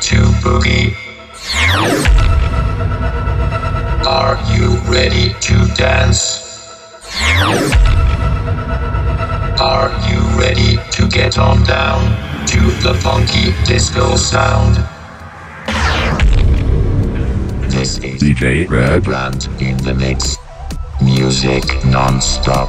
to boogie. Are you ready to dance? Are you ready to get on down to the funky disco sound? This is DJ Redbrand in the mix. Music non-stop.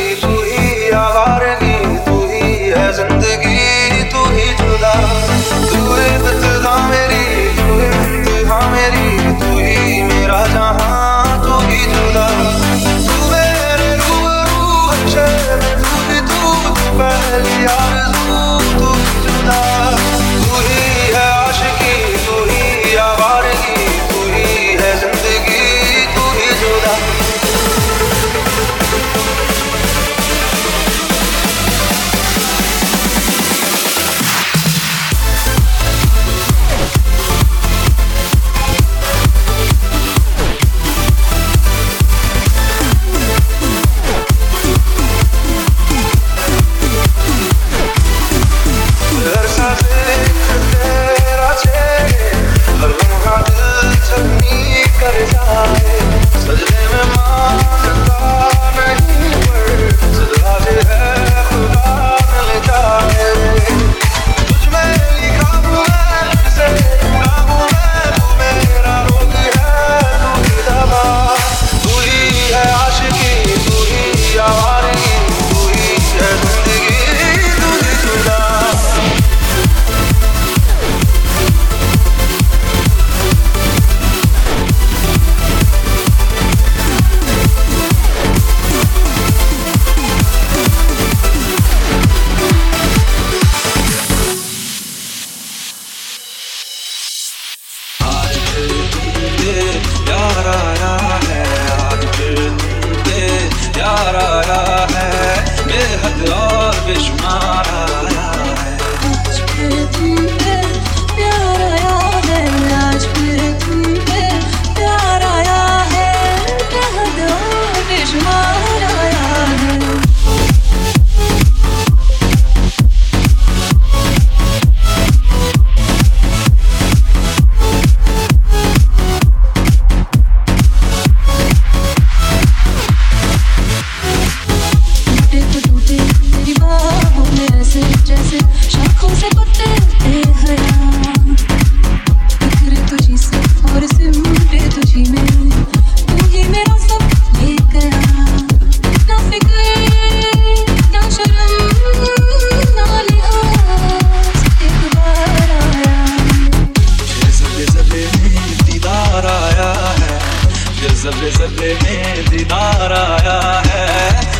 जलवे में दीदार आया है,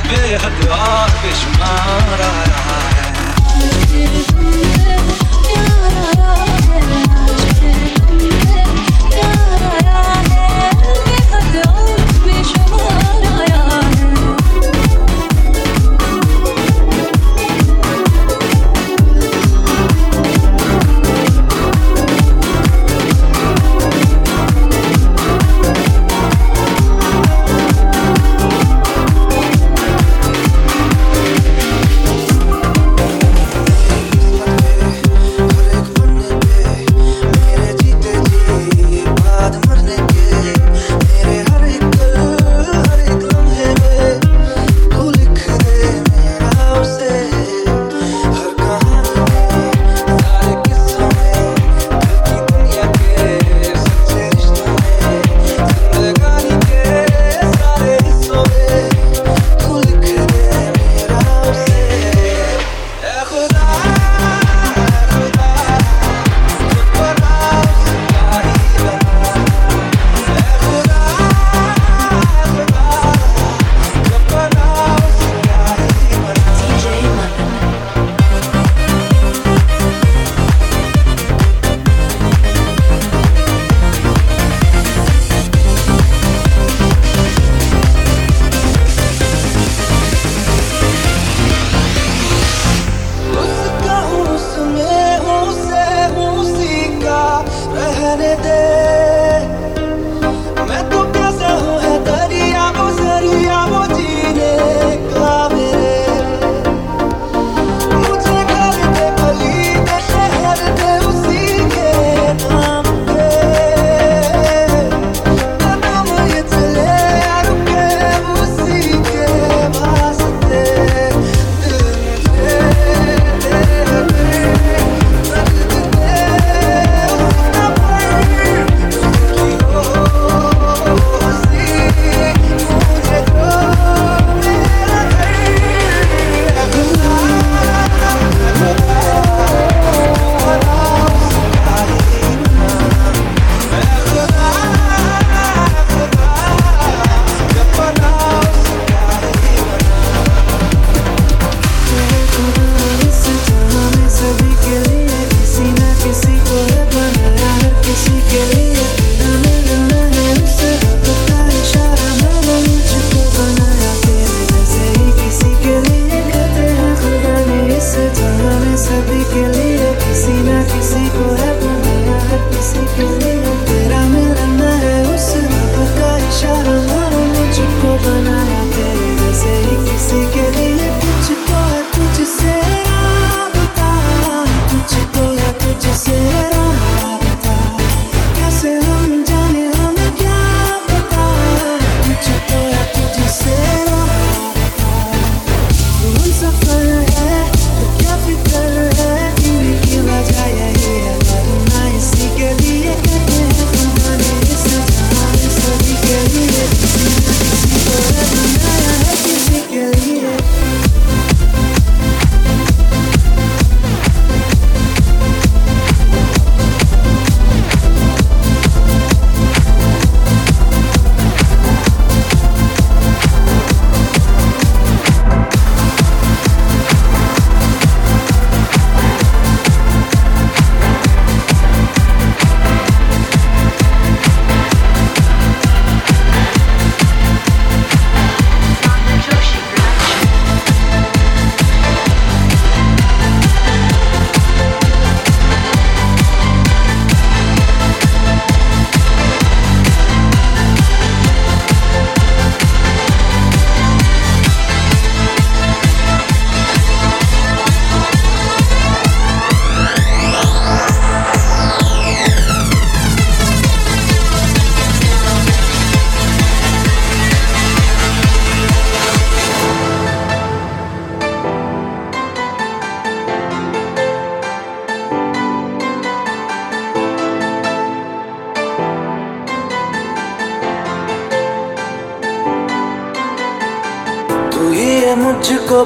बेहद आतिशमार आया है।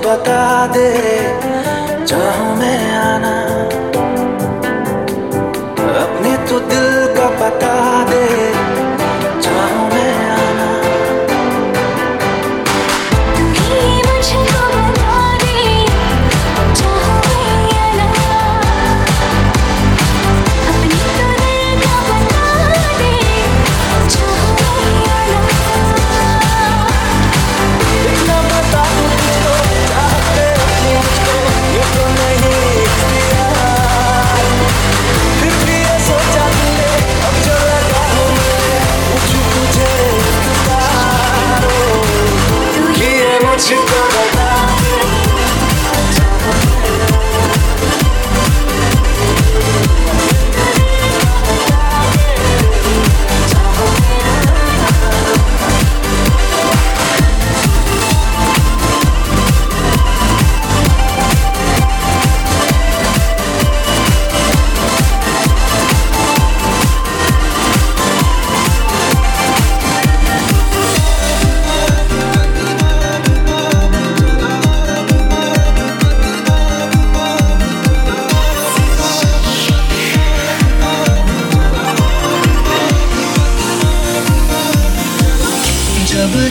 बता दे चाहूं मैं आना अपने, तो दिल का बता दे चाहूं मैं आना।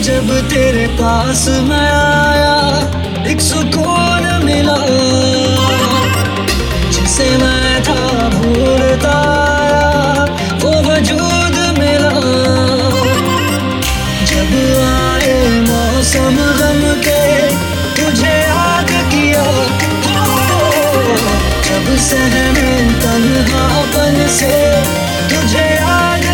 जब तेरे पास मैं आया एक सुकून मिला, जिसे मैं था भूलता वो वजूद मिला। जब आए मौसम गम के तुझे याद किया, जब सहमे तन्हापन से तुझे याद किया।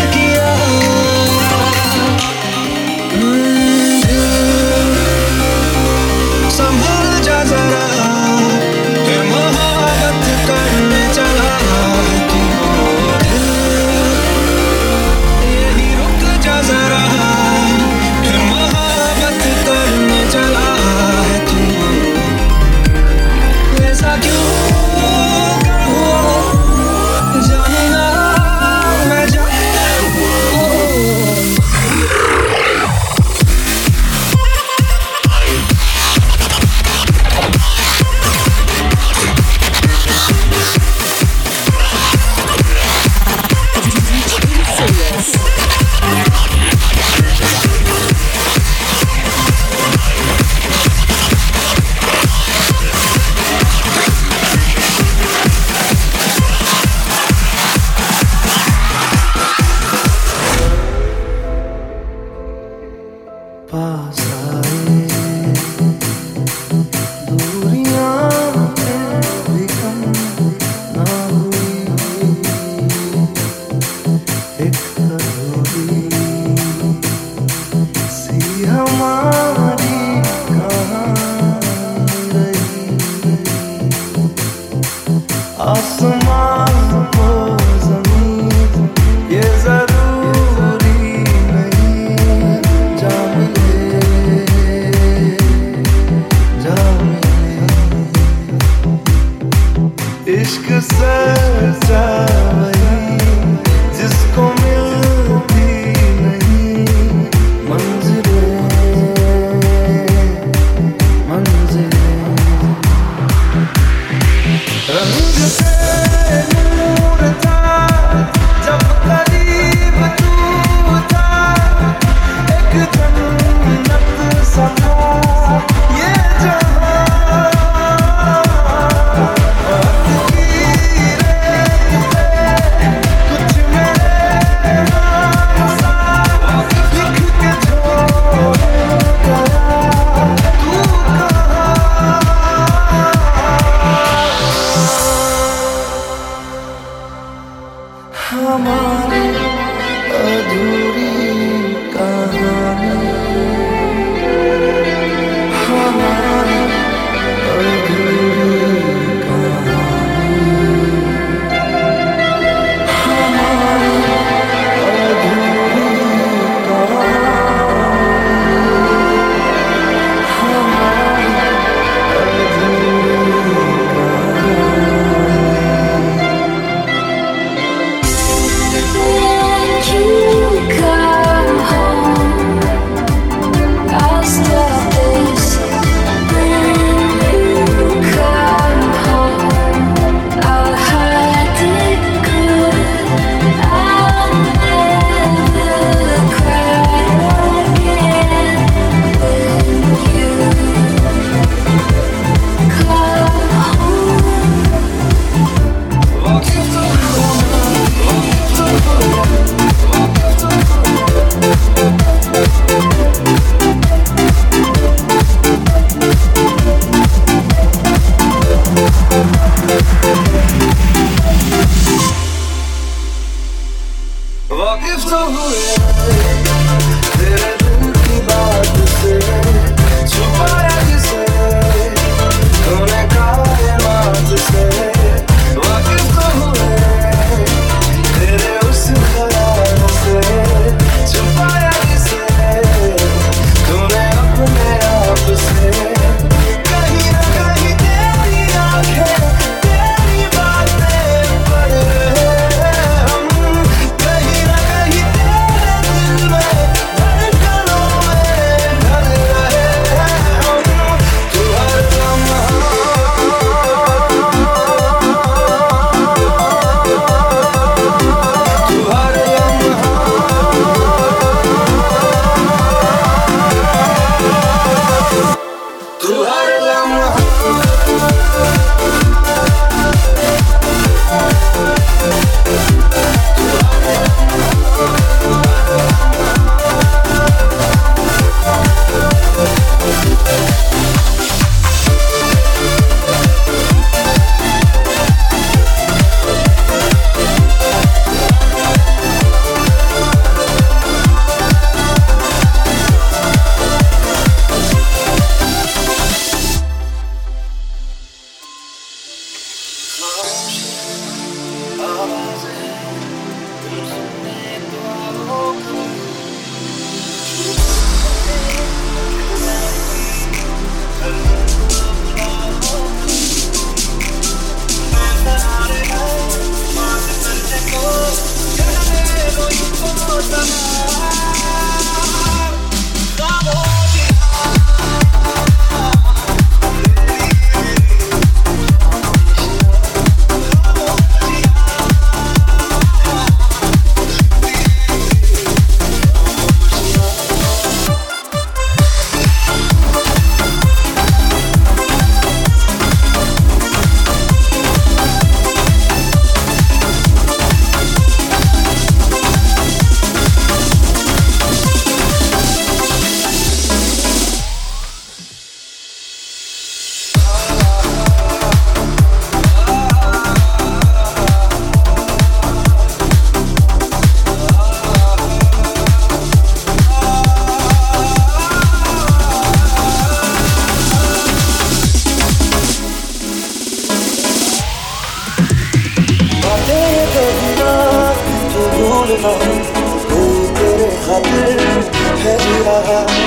रहा,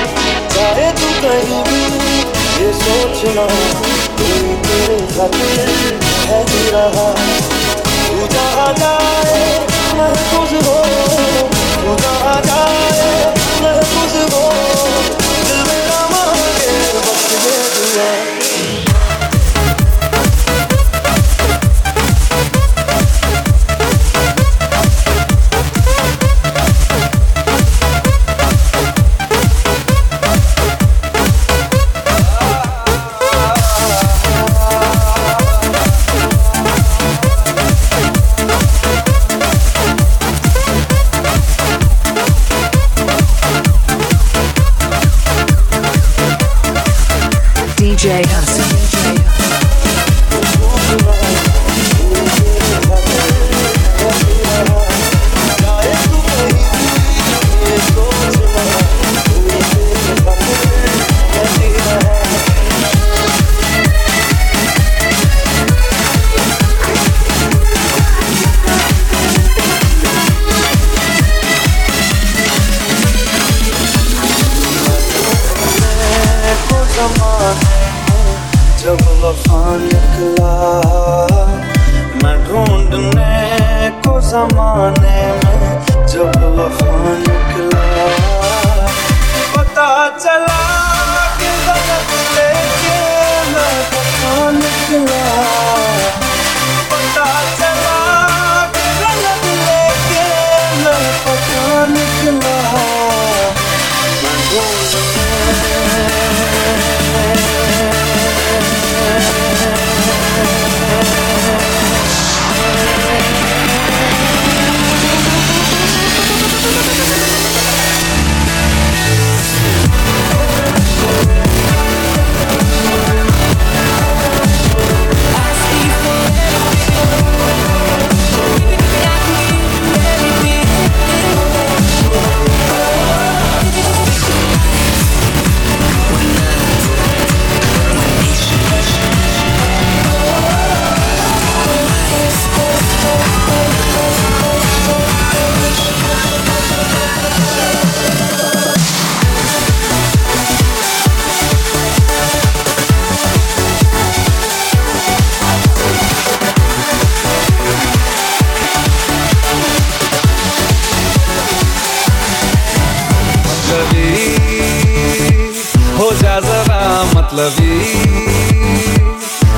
चाहे तू कहीं भी ये सोचना कोई तेरे खातिर है जी रहा। तू जहाँ जाए महफूज हो, तू जहाँ जाए महफूज हो, दिल मेरा मांगे वक्त दे दिया। DJ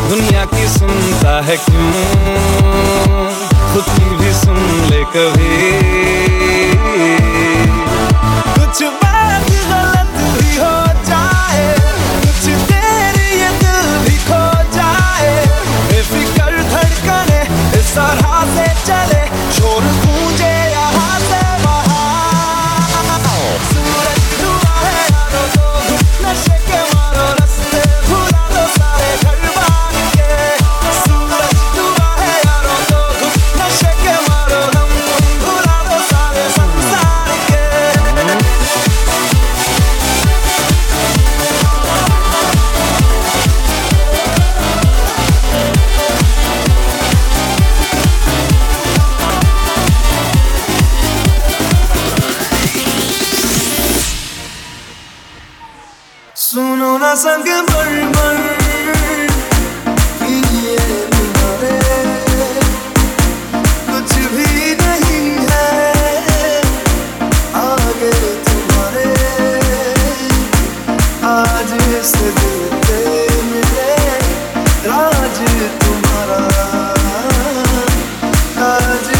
दुनिया की सुनता है क्यों, खुद की भी सुन ले कभी। कुछ बात गलत भी हो जाए, कुछ तेरी ये दिल भी खो जाए, बेफिक्र धड़कने इस तरह से चले, शोर गूंजे यहाँ से वहाँ। सूरज डूबा है यारों लोग नशे के मारो, संग बन बन ये तुम्हारे कुछ भी नहीं है आगे तुम्हारे। आज इस दिल पे मिले राज तुम्हारा, आज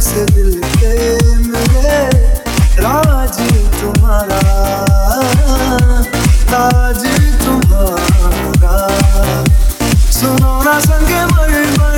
से दिल के मिले राजी तुम्हारा ताजी तुम्हारा सुनो ना संगे मर मर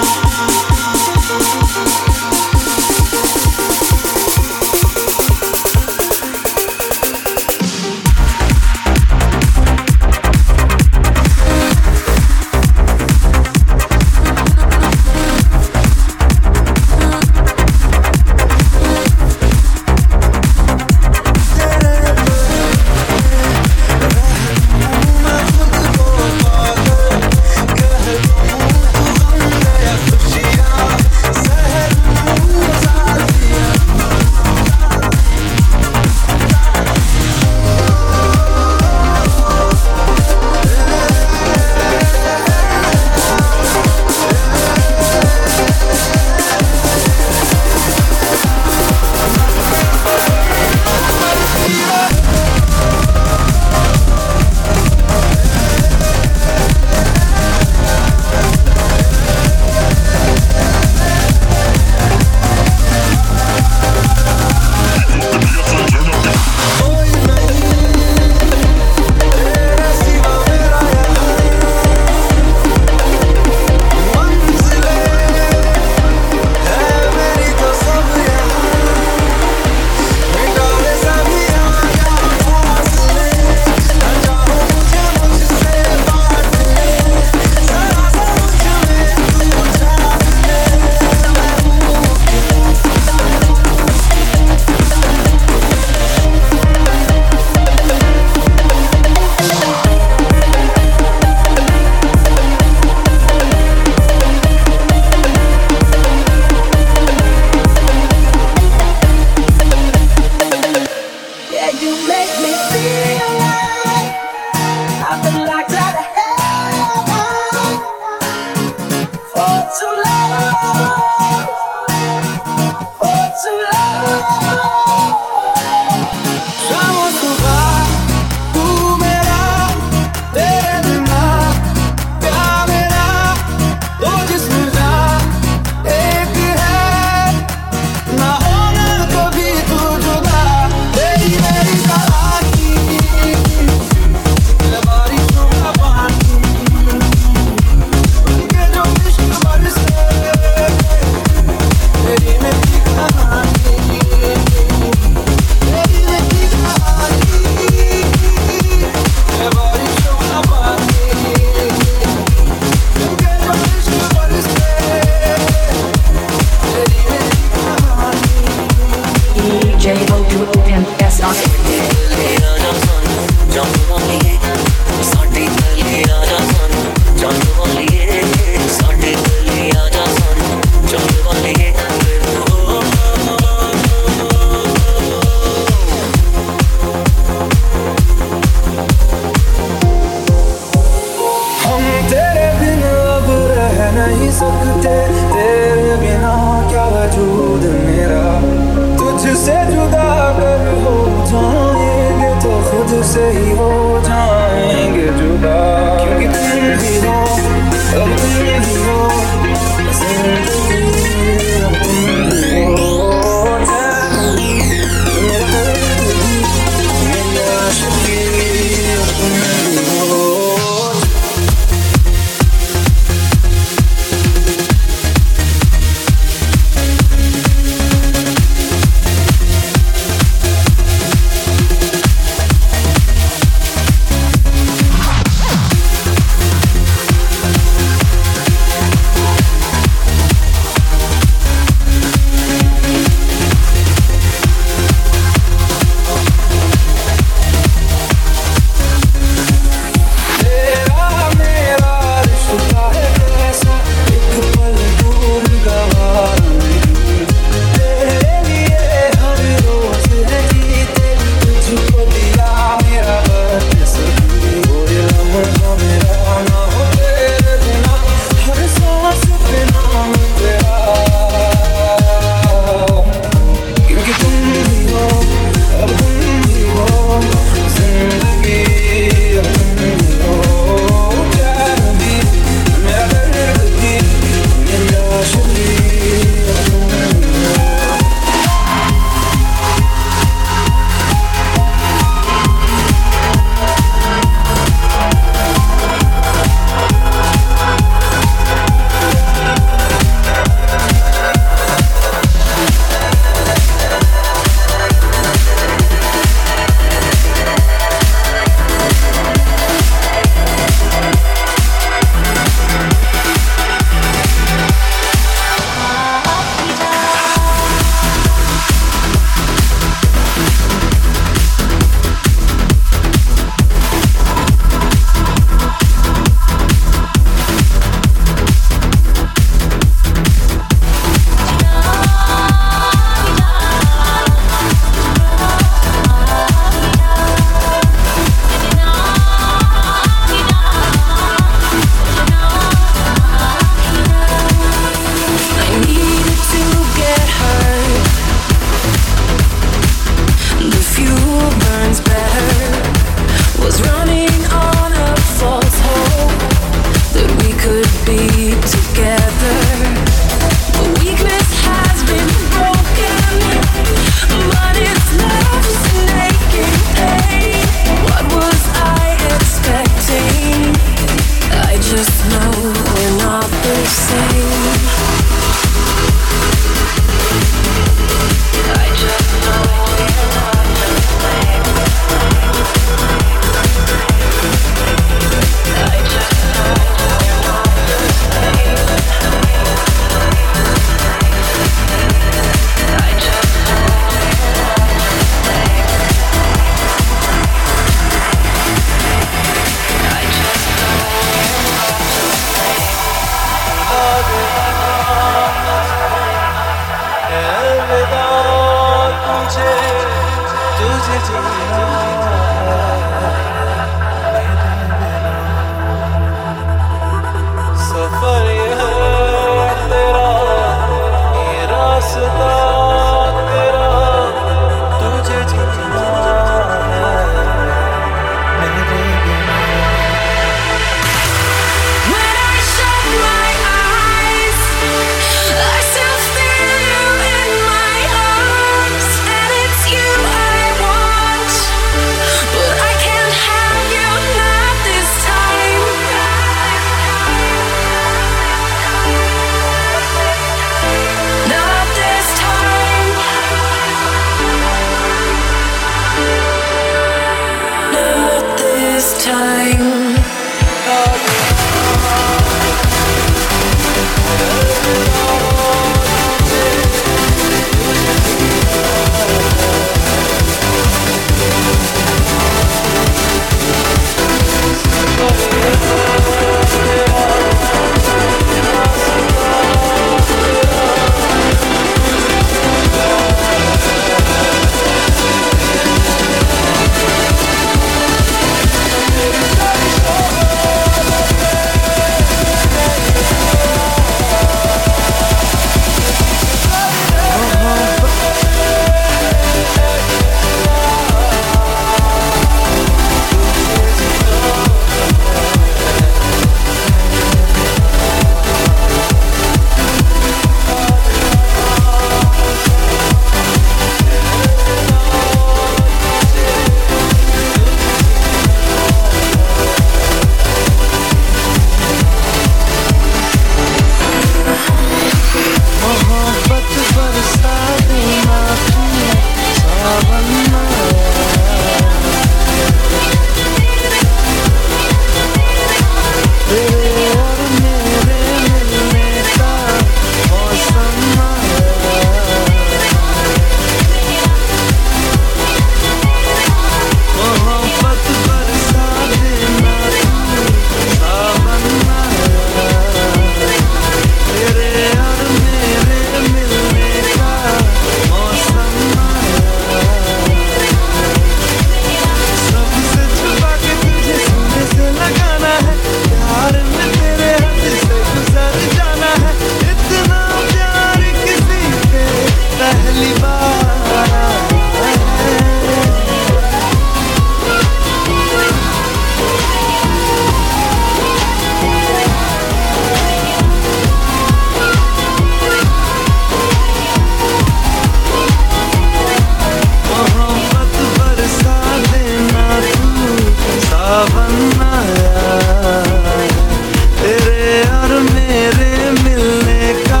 मेरे मिलने का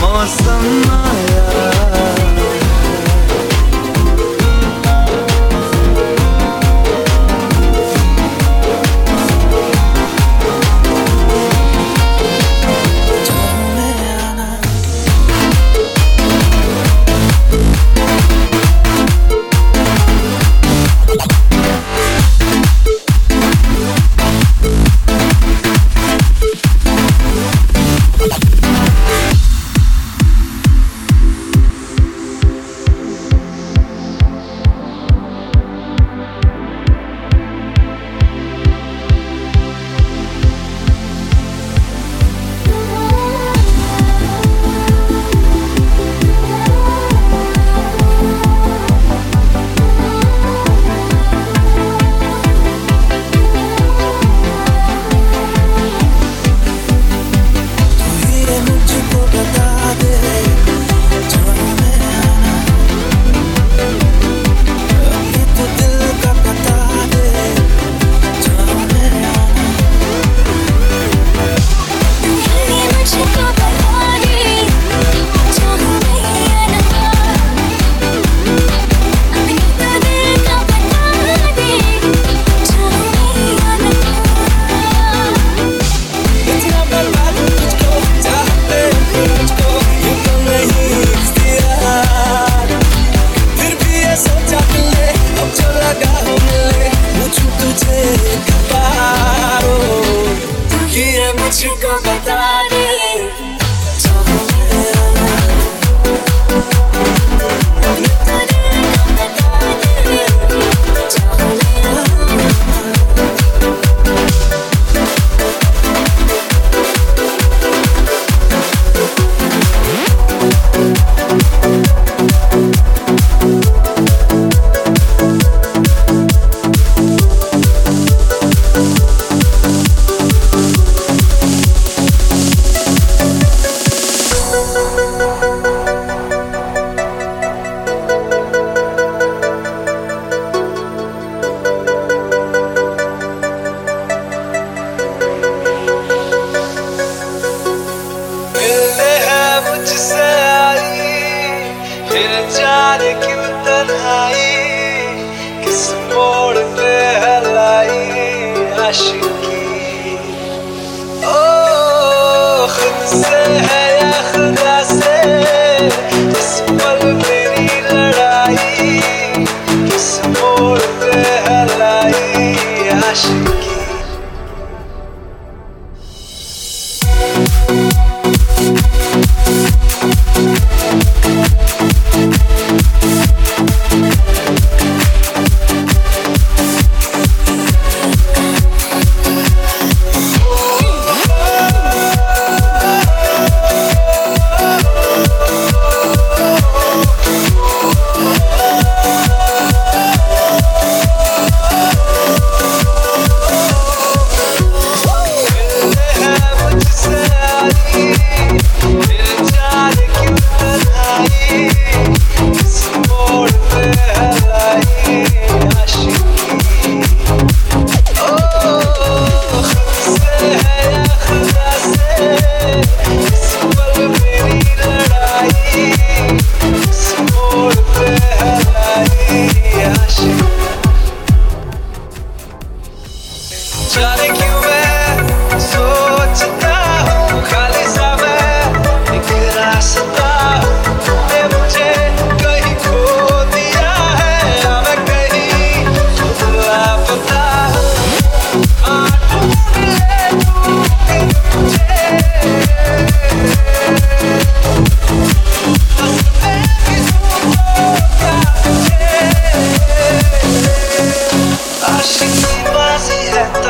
मौसम आया। जान क्यों तन्हाई किस मोड़ पे हलाई आशिकी ओ खुद से है या खुदा से इस पल मेरी लड़ाई किस मोड़ पे हलाई आशिकी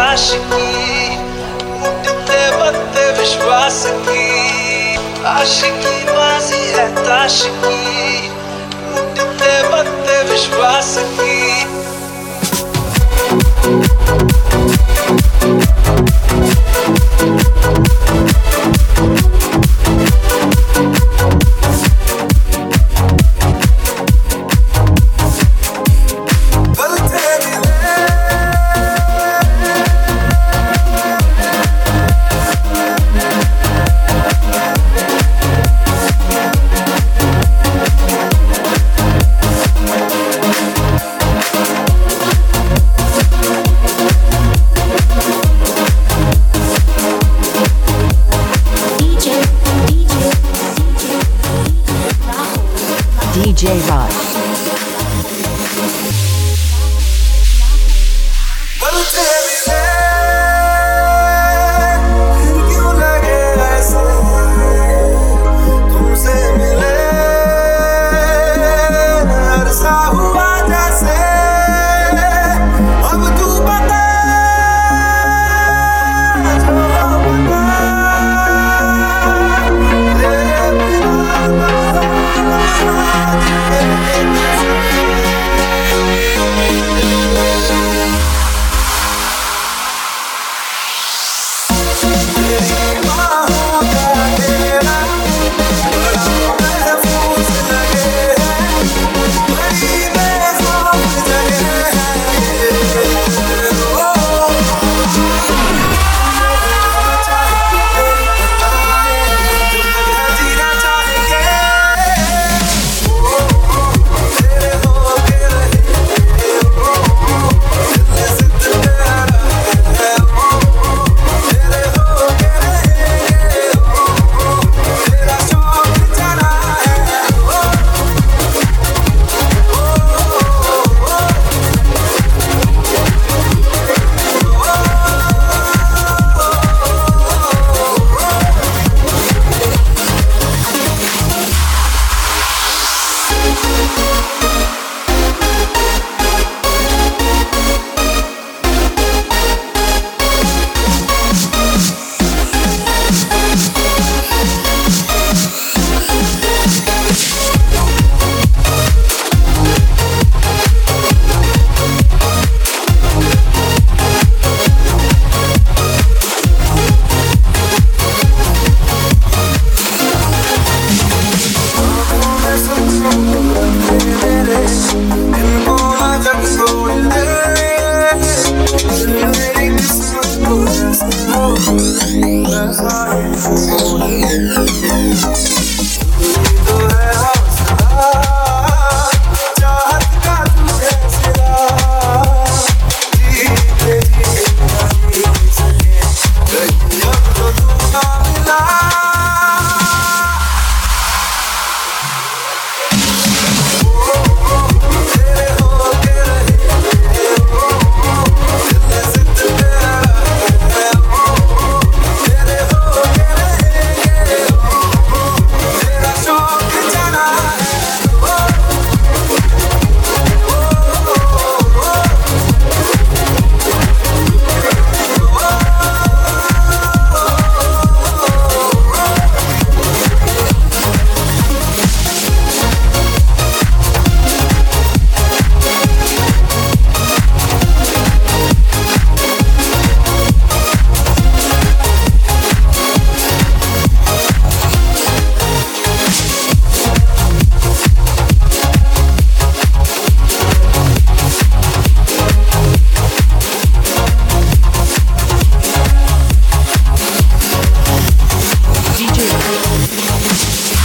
आशिकी बाजी है ताशिकी उठते बनते विश्वास की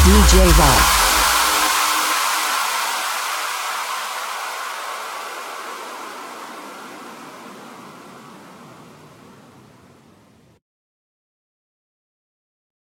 DJ Rock.